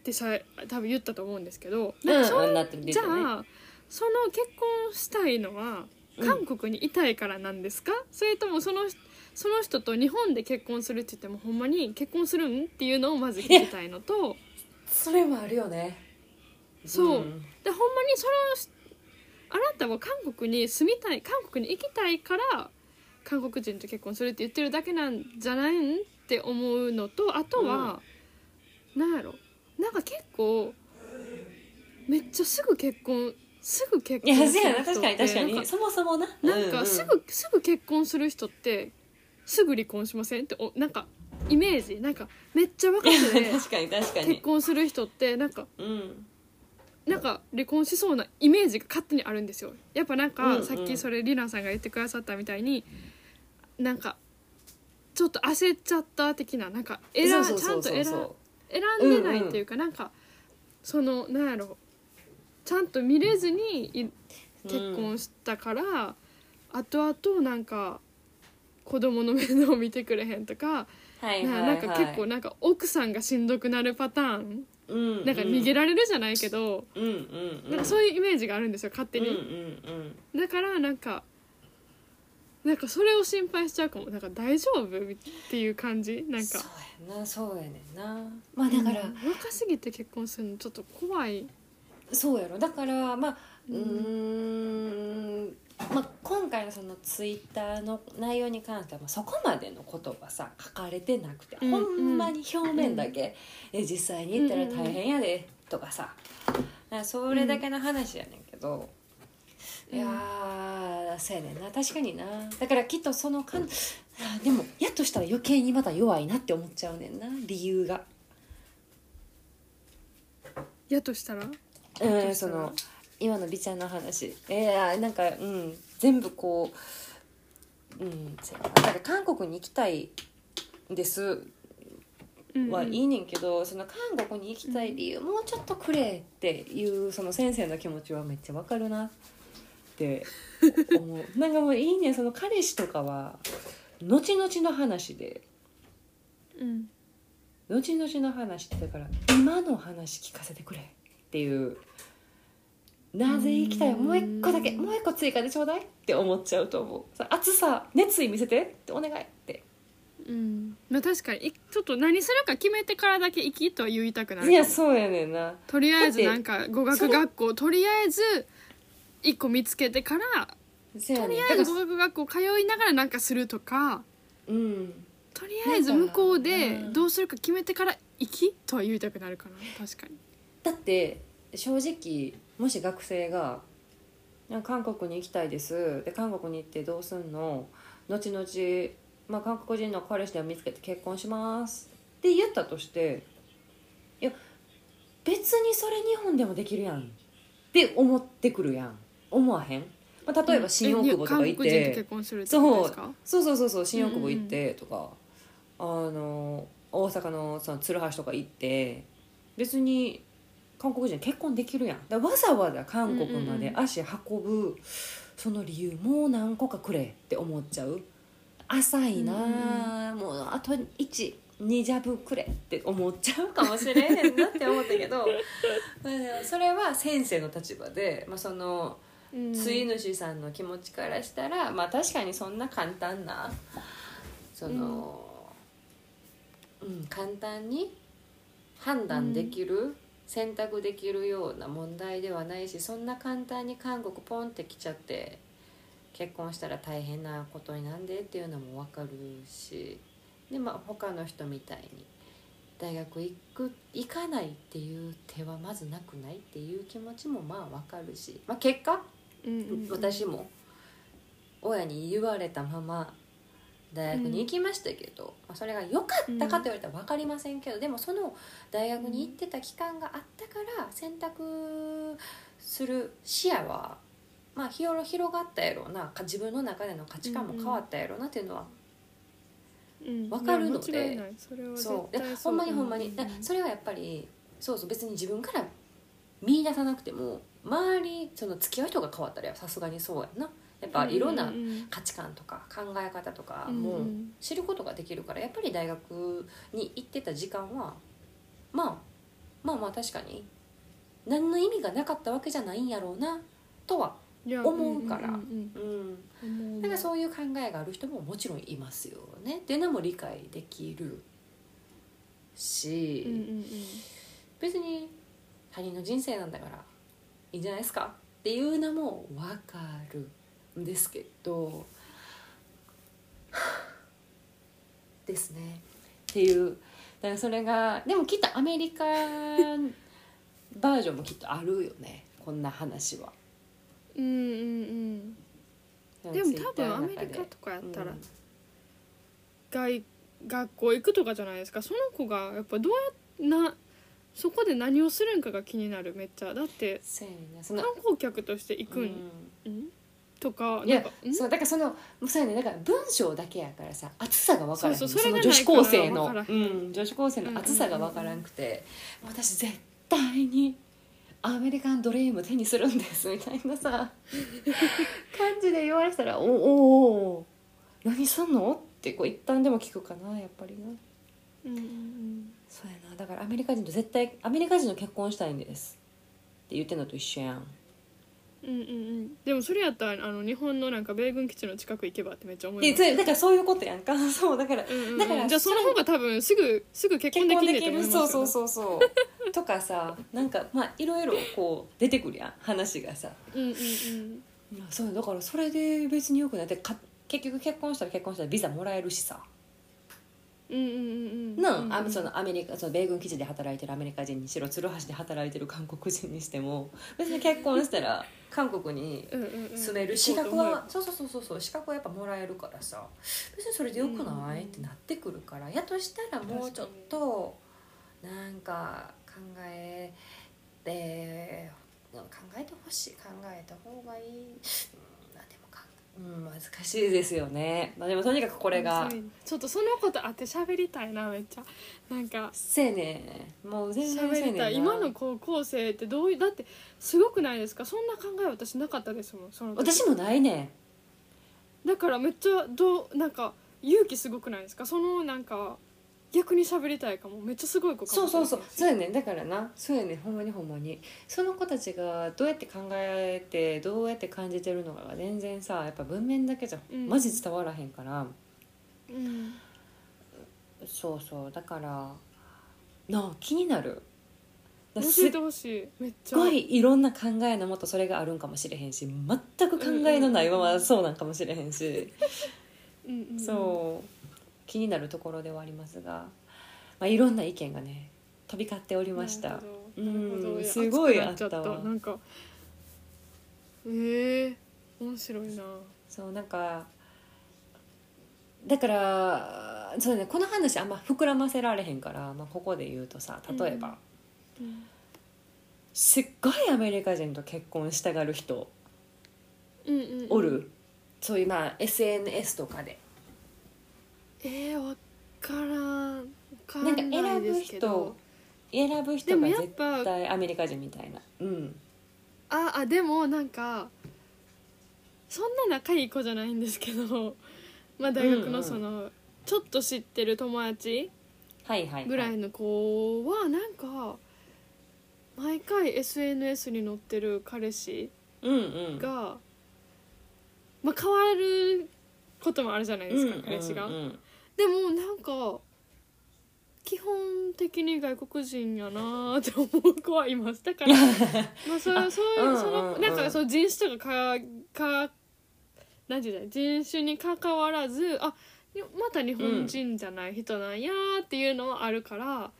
ってさ多分言ったと思うんですけど、なんかそうん、じゃあその結婚したいのは韓国にいたいからなんですか、うん、それともそのその人と日本で結婚するって言ってもほんまに結婚するんっていうのをまず聞きたいのと、それもあるよね。そう、うん、でほんまにそのあなたは韓国に住みたい韓国に行きたいから韓国人と結婚するって言ってるだけなんじゃないんって思うのと、あとは、うん、なんやろなんか結構めっちゃすぐ結婚すぐ結婚する人って、いや、確かに確かに、なんかそもそもな、なんかすぐ、うんうん、すぐ結婚する人ってすぐ離婚しませんっておなんかイメージなんかめっちゃ若くて確かに確かに結婚する人ってなんか、うん、なんか離婚しそうなイメージが勝手にあるんですよ。やっぱなんか、うんうん、さっきそれリナさんが言ってくださったみたいになんかちょっと焦っちゃった的ななんか選ちゃんと選んでないっていうか、うんうん、なんかそのなんやろちゃんと見れずに結婚したから、うん、後々なんか子供の面倒を見てくれへんとか、はいはいはい、なんか結構なんか奥さんがしんどくなるパターン、うん、なんか逃げられるじゃないけど、うんうん、なんかそういうイメージがあるんですよ勝手に、うんうんうん、だからなんかなんかそれを心配しちゃうかもなんか大丈夫っていう感じなんかそうやなそうやねんな、まあ、だから、うん、若すぎて結婚するのちょっと怖いそうやろだからまあうーん、うんまあ、今回のそのツイッターの内容に関してはそこまでのことがさ書かれてなくて、うんうん、ほんまに表面だけ、うん、実際に行ったら大変やでとかさ、うんうん、それだけの話やねんけど、うん、いやーそうやねんな確かになだからきっとそのかんでもやっとしたら余計にまた弱いなって思っちゃうねんな理由がやとしたら、うん、その今の美ちゃんの話、えー、なんか、うん、全部こう、うん、だから韓国に行きたいですはいいねんけど、うんうん、その韓国に行きたい理由、うん、もうちょっとくれっていうその先生の気持ちはめっちゃわかるなって思うなんかもういいねんその彼氏とかは後々の話で、うん、後々の話ってだから今の話聞かせてくれっていうなぜ行きたいもう一個だけもう一個追加でちょうだいって思っちゃうと思う熱さ熱意見せてってお願いって、うんまあ、確かにちょっと何するか決めてからだけ行きとは言いたくなるいやそうやねんなとりあえずなんか語学学校とりあえず一個見つけてから、ね、とりあえず語学学校通いながらなんかするとか、うん、とりあえず向こうでどうするか決めてから行きとは言いたくなるかな確かにだって正直もし学生が韓国に行きたいですで韓国に行ってどうすんの後々、まあ、韓国人の彼氏を見つけて結婚しますって言ったとしていや別にそれ日本でもできるやんって思ってくるやん思わへん、まあ、例えば新大久保とか行って、うん、韓国人と結婚するってことですかそう、そうそうそう新大久保行ってとか、うんうん、あの大阪 の, その鶴橋とか行って別に韓国人結婚できるやんだわざわざ韓国まで足運ぶ、うんうんうん、その理由もう何個かくれって思っちゃう浅いな、うんうん、もうあといち、にジャブくれって思っちゃうかもしれへんなって思ったけどそれは先生の立場で、まあ、その吸い主さんの気持ちからしたら、まあ、確かにそんな簡単なその、うんうん、簡単に判断できる、うん選択できるような問題ではないしそんな簡単に韓国ポンって来ちゃって結婚したら大変なことになんでっていうのも分かるしで、まあ、他の人みたいに大学行く行かないっていう手はまずなくないっていう気持ちもまあ分かるし、まあ、結果、うんうんうん、私も親に言われたまま大学に行きましたけど、うんまあ、それが良かったかと言われたら分かりませんけど、うん、でもその大学に行ってた期間があったから選択する視野は、まあ、広がったやろうな自分の中での価値観も変わったやろうなっていうのは分かるので、うん、それは絶対そうだからほんまにほんまに、うん、それはやっぱりそうそう別に自分から見出さなくても周りその付き合う人が変わったらさすがにそうやな、やっぱいろんな価値観とか考え方とかも知ることができるから、やっぱり大学に行ってた時間は、まあ、まあまあ確かに何の意味がなかったわけじゃないんやろうなとは思うから、だからそういう考えがある人ももちろんいますよねっていうのも理解できるし、うんうんうん、別に他人の人生なんだからいいんじゃないですかっていうのも分かるんですけどですねっていう、だからそれがでもきっとアメリカバージョンもきっとあるよねこんな話は。うんうんうん、でも多分アメリカとかやったら、うん、外学校行くとかじゃないですか。その子がやっぱどうやなそこで何をするんかが気になるめっちゃ。だって観光客として行くん、うんうん、とか、いやなんかそうだからそのそうやね、だから文章だけやからさ厚さが分からん。そうそうそれがないからその女子高生の、うん、女子高生の厚さが分からんくて、うんうんうん、私絶対にアメリカンドリーム手にするんですみたいなさ感じで言われたら、おお何すんのってこう一旦でも聞くかなやっぱりな、うんうん、そうやな。だからアメリカ人と絶対アメリカ人と結婚したいんですって言ってんのと一緒やん、うんうんうん、でもそれやったらあの日本のなんか米軍基地の近く行けばってめっちゃ思います。だからそういうことやんか。そうだから、うんうん、だからじゃあその方が多分すぐすぐ結婚できるって思いますよね。そうそうそうそうとかさ、なんかまあいろいろこう出てくるやん話がさ、うんうんうん、まあ、そうだからそれで別によくなってか結局結婚したら結婚したらビザもらえるしさ、うんうんうん、な、うんうん、そのアメリカその米軍基地で働いてるアメリカ人にしろ鶴橋で働いてる韓国人にしても別に結婚したら韓国に住める資格は、うんうんうん、そうそうそうそうそう資格はやっぱもらえるからさ別にそれでよくない、うん、ってなってくるから、やとしたらもうちょっとなんか考えて考えてほしい考えた方がいい、うん、でも、うん、難しいですよね、まあ、でもとにかくこれがちょっとそのことあって喋りたいなめっちゃなんかせねもう全然喋りたい。今の高校生ってどういうだってすごくないですか。そんな考え私なかったですもん。その私もないね。だからめっちゃどうなんか勇気すごくないですか。そのなんか逆に喋りたいかも。めっちゃすごい子かもしれない。そうそうそうそうやね。だからなそうやねほんまにほんまにその子たちがどうやって考えてどうやって感じてるのかが全然さやっぱ文面だけじゃ、うん、マジ伝わらへんから、うん、そうそうだからな気になる。教えてほしい。めっちゃすごいいろんな考えのもとそれがあるんかもしれへんし全く考えのないままそうなんかもしれへんしうん、うん、そう気になるところではありますが、まあ、いろんな意見がね飛び交っておりました。うんすごいあったわ。なんかえー、面白いな。そうなんかだからそう、ね、この話あんま膨らませられへんから、まあ、ここで言うとさ例えば、うんうん、すっごいアメリカ人と結婚したがる人、うんうんうん、おる。そういうまあ エスエヌエス とかでえー、分からん分からないですけど選ぶ人が絶対アメリカ人みたいな、うん、ああでもなんかそんな仲いい子じゃないんですけど、まあ、大学のその、うんうん、ちょっと知ってる友達ぐらいの子はなんか毎回 エスエヌエス に載ってる彼氏が、うんうんまあ、変わることもあるじゃないですか、うんうんうん、彼氏がでもなんか基本的に外国人やなって思う子はいます。だからまあそうそういうそのなんかそう人種とかかかなんて言うの人種に関わらずあまた日本人じゃない人なんやっていうのはあるから、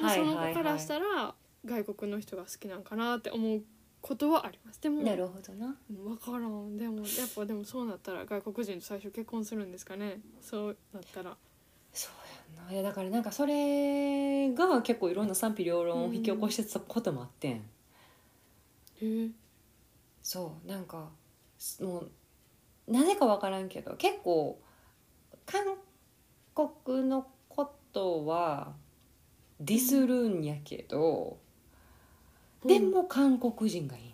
うん、その子からしたら外国の人が好きなんかなって思うことはあります。でもなるほどな。分からん。でもやっぱでもそうなったら外国人と最初結婚するんですかね。そうなったら。そうやんな。いやだからなんかそれが結構いろんな賛否両論を引き起こしてたこともあってん。うん、へえ。そうなんかもうなぜか分からんけど結構韓国のことはディスるんやけど、うん、でも韓国人がいいね。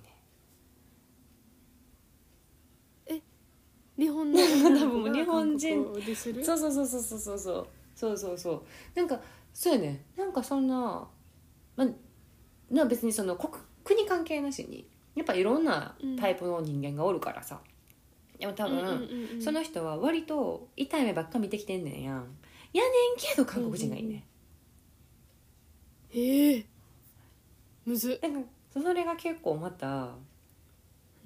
え、日本の多分日本人をディスる。そうそうそうそうそうそうそうそうそう。なんかそうやね。なんかそんな、まな別にその国国関係なしにやっぱいろんなタイプの人間がおるからさ。でも多分、うんうんうんうん、その人は割と痛い目ばっか見てきてんねんやん。やねんけど韓国人がいいね。うんうん、へえ。むず。だからそれが結構また、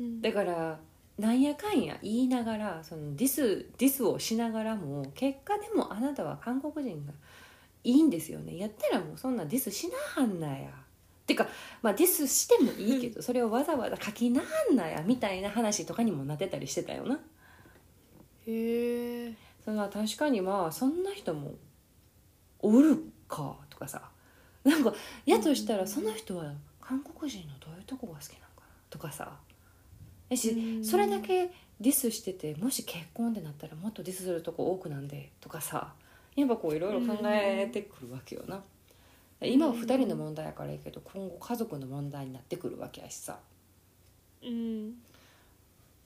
うん、だからなんやかんや言いながらそのディスディスをしながらも結果でもあなたは韓国人がいいんですよね。やったらもうそんなディスしなはんなや。てか、まあ、ディスしてもいいけどそれをわざわざ書きなはんなやみたいな話とかにもなってたりしてたよな。へえ。それは確かにまあそんな人もおるかとかさ、なんかやとしたらその人は韓国人のどういうとこが好きなのかなとかさ、えしそれだけディスしててもし結婚ってなったらもっとディスするとこ多くなんでとかさ、やっぱこういろいろ考えてくるわけよな。今はふたりの問題やからいいけど今後家族の問題になってくるわけやしさ、うん、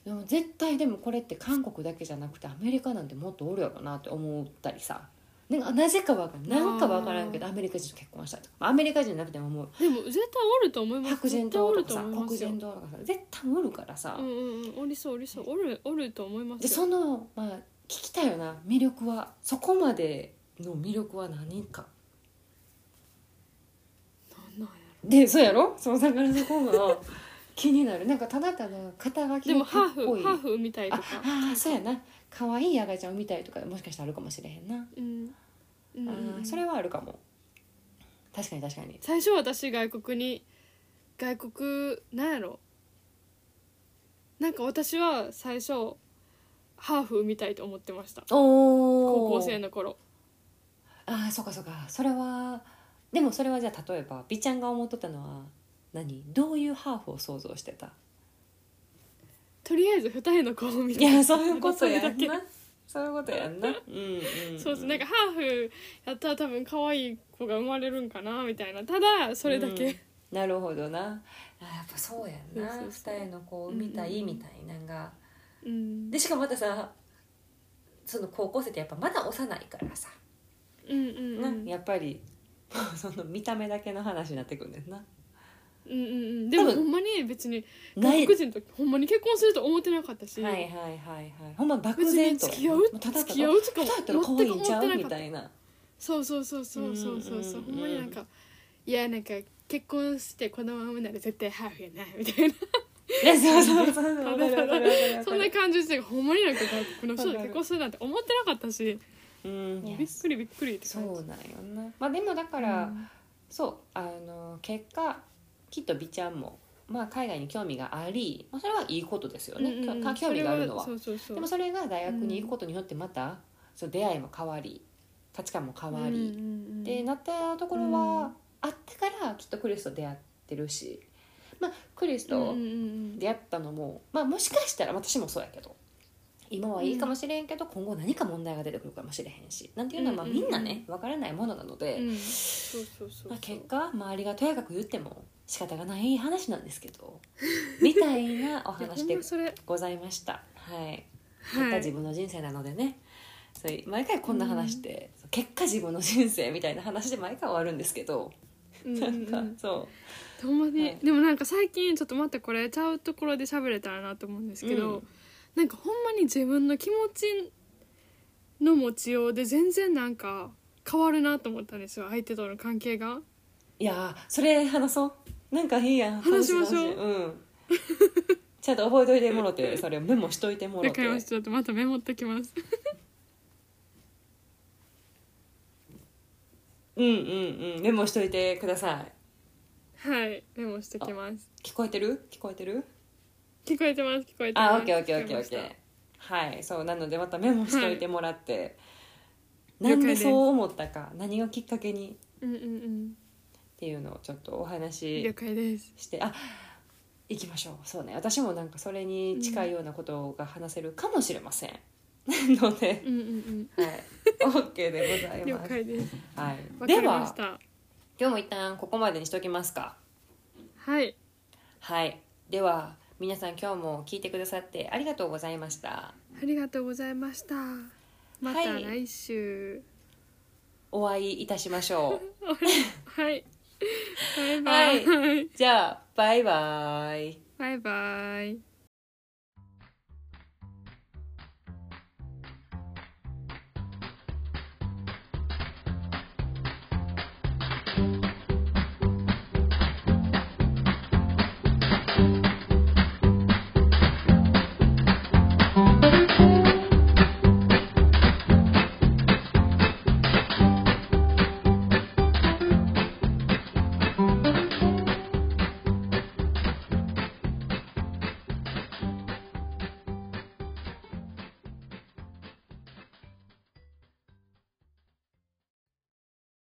でも絶対でもこれって韓国だけじゃなくてアメリカなんてもっとおるやろなって思ったりさ、なんかなぜかわからんなんかわからんけどアメリカ人と結婚したりとか、アメリカ人じゃなくてももうでも絶対おると思います。白人党とかさ黒人党とかさ絶対おるからさ、うんうん、おりそうおりそうおるおると思いますよ。でそのまあ聞きたいよな魅力は、そこまでの魅力は何か。でそうやろ、そのだからそこが気になる。なんかただただ肩書きがかっこいい、でもハーフハーフみたいとか、ああそうやな、可愛い赤ちゃんみたいとかもしかしたらあるかもしれへんな、うんうん、あそれはあるかも。確かに確かに。最初私外国に外国なんやろ、なんか私は最初ハーフみたいと思ってました。お高校生の頃。ああそうかそうか。それはでもそれはじゃあ例えば美ちゃんが思っとったのは何、どういうハーフを想像してた。とりあえず二人の子みたいな。いやそういうことやんなそういうことやんなうんうん、うん、そうです。なんかハーフやったら多分可愛い子が生まれるんかなみたいな、ただそれだけ、うん、なるほどな。やっぱそうやんな、二人の子を産みたいみたいなんが、うんうん、でしかもまたさその高校生ってやっぱまだ幼いからさ、うんうんうん、やっぱりその見た目だけの話になってくるんだよな。うんうんうん。でもほんまに別に外国人とほんまに結婚すると思ってなかったし。はいはいはいはい。ほんま漠然と。付き合う付き合うとか全く思ってなかったみたいな。そうそうそうそうそうそうそう。ほんまになんかいやなんか結婚して子供産むなら絶対ハーフやなみたいな。えそうそうそうそう。そんな感じしてほんまになんか外国の人と結婚するなんて思ってなかったし。うん、びっくりびっくりって感じ。そうなんよな、まあ、でもだから、うん、そうあの結果きっと美ちゃんも、まあ、海外に興味があり、まあ、それはいいことですよね、うんうん、興味があるの は, はそうそうそう。でもそれが大学に行くことによってまた、うん、その出会いも変わり価値観も変わり、うんうん、でなったところはあってからきっとクリスと出会ってるし、まあ、クリスと出会ったのも、うんうんまあ、もしかしたら私もそうやけど今はいいかもしれんけど、うん、今後何か問題が出てくるかもしれへんしなんていうのはまあみんなね、うんうん、分からないものなので結果周りがとやかく言っても仕方がない話なんですけどみたいなお話でございましたはい、はい、結果自分の人生なのでね、そういう毎回こんな話で、うん、結果自分の人生みたいな話で毎回終わるんですけど、うん、なんかそうほんまに、はい、でもなんか最近ちょっとまたこれちゃうところで喋れたらなと思うんですけど、うんなんかほんまに自分の気持ちの持ちようで全然なんか変わるなと思ったんですよ、相手との関係が。いやそれ話そう、なんかいいやん話しましょう、うん、ちゃんと覚えといてもろてそれをメモしといてもろて。ちょっとまたメモっときますうんうんうんメモしといてください。はいメモしときます。聞こえてる聞こえてる聞こえてます聞こえてます。あ、オッケーオッケーオッケーオッケー。はい、そうなのでまたメモしておいてもらって、はい、なんでそう思ったか、何をきっかけに、うんうんうん、っていうのをちょっとお話し了解ですして、あ、行きましょう。そうね、私もなんかそれに近いようなことが話せるかもしれません。ので、うんうんうん、はい、OK でございます。了解です。はい。分かりました。では今日も一旦ここまでにしときますか。はい。はい。では皆さん今日も聞いてくださってありがとうございました。ありがとうございました。また来週、はい、お会いいたしましょう。はい。バイバイ。はい。じゃあバイバイ。バイバイ。